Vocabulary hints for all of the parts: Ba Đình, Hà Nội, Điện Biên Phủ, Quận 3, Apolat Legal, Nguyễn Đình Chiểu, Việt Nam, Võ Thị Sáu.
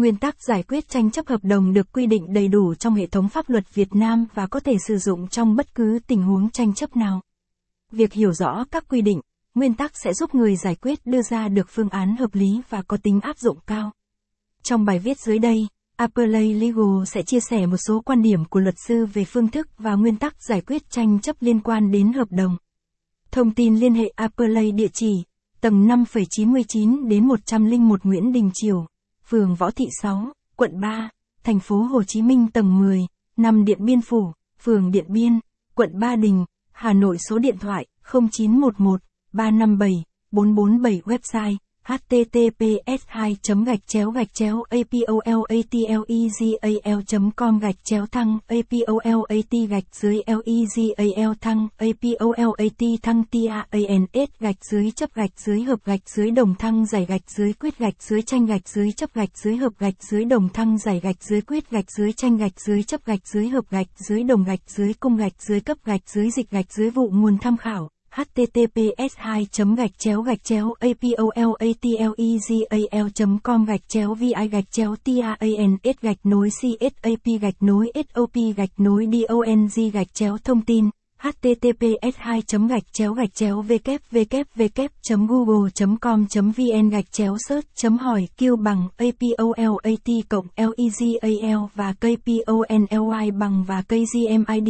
Nguyên tắc giải quyết tranh chấp hợp đồng được quy định đầy đủ trong hệ thống pháp luật Việt Nam và có thể sử dụng trong bất cứ tình huống tranh chấp nào. Việc hiểu rõ các quy định, nguyên tắc sẽ giúp người giải quyết đưa ra được phương án hợp lý và có tính áp dụng cao. Trong bài viết dưới đây, Apolat Legal sẽ chia sẻ một số quan điểm của luật sư về phương thức và nguyên tắc giải quyết tranh chấp liên quan đến hợp đồng. Thông tin liên hệ Apolat địa chỉ: tầng 5,99 đến 101 Nguyễn Đình Chiểu, phường Võ Thị Sáu, quận 3, thành phố Hồ Chí Minh. Tầng 10, 5 Điện Biên Phủ, phường Điện Biên, quận Ba Đình, Hà Nội. Số điện thoại 0911 357 447. Website https://apolat.com/vi/tansop/dong/dong. Thông tin https://www.google.com.vn/search.hỏi q=apolat+legal và kponly và kgmid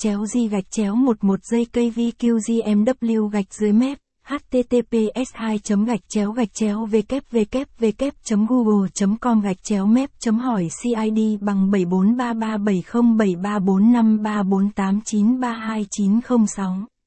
/g-11j kvqgmw/map. https://www.google.com/map.hỏi cid / 74337073453458932906.